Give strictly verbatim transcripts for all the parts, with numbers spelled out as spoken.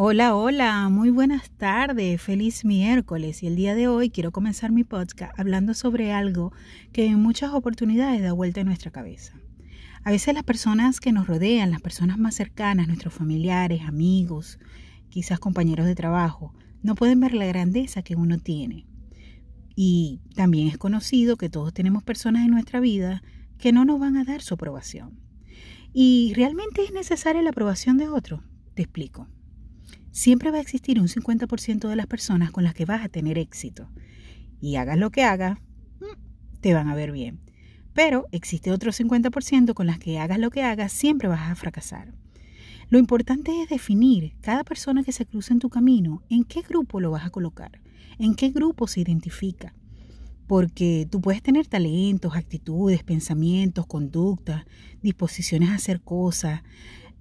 Hola, hola, muy buenas tardes, feliz miércoles, y el día de hoy quiero comenzar mi podcast hablando sobre algo que en muchas oportunidades da vuelta en nuestra cabeza. A veces las personas que nos rodean, las personas más cercanas, nuestros familiares, amigos, quizás compañeros de trabajo, no pueden ver la grandeza que uno tiene. Y también es conocido que todos tenemos personas en nuestra vida que no nos van a dar su aprobación. ¿Y realmente es necesaria la aprobación de otro? Te explico. Siempre va a existir un cincuenta por ciento de las personas con las que vas a tener éxito. Y hagas lo que hagas, te van a ver bien. Pero existe otro cincuenta por ciento con las que hagas lo que hagas, siempre vas a fracasar. Lo importante es definir cada persona que se cruza en tu camino, en qué grupo lo vas a colocar, en qué grupo se identifica. Porque tú puedes tener talentos, actitudes, pensamientos, conductas, disposiciones a hacer cosas,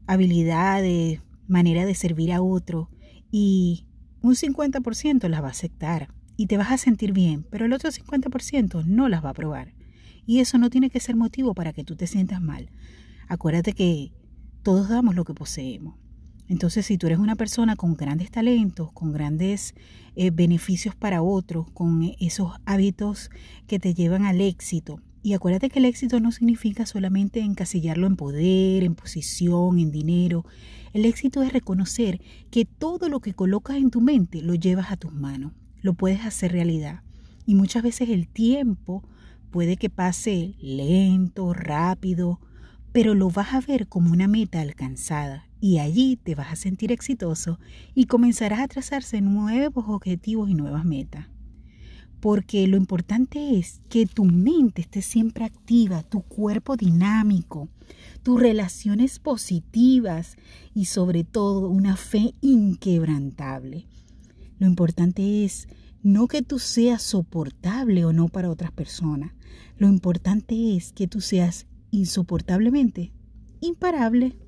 habilidades, manera de servir a otro, y un cincuenta por ciento las va a aceptar y te vas a sentir bien, pero el otro cincuenta por ciento no las va a aprobar. Y eso no tiene que ser motivo para que tú te sientas mal. Acuérdate que todos damos lo que poseemos. Entonces, si tú eres una persona con grandes talentos, con grandes eh, beneficios para otros, con esos hábitos que te llevan al éxito, y acuérdate que el éxito no significa solamente encasillarlo en poder, en posición, en dinero. El éxito es reconocer que todo lo que colocas en tu mente lo llevas a tus manos, lo puedes hacer realidad. Y muchas veces el tiempo puede que pase lento, rápido, pero lo vas a ver como una meta alcanzada y allí te vas a sentir exitoso y comenzarás a trazarse nuevos objetivos y nuevas metas. Porque lo importante es que tu mente esté siempre activa, tu cuerpo dinámico, tus relaciones positivas y sobre todo una fe inquebrantable. Lo importante es no que tú seas soportable o no para otras personas. Lo importante es que tú seas insoportablemente imparable.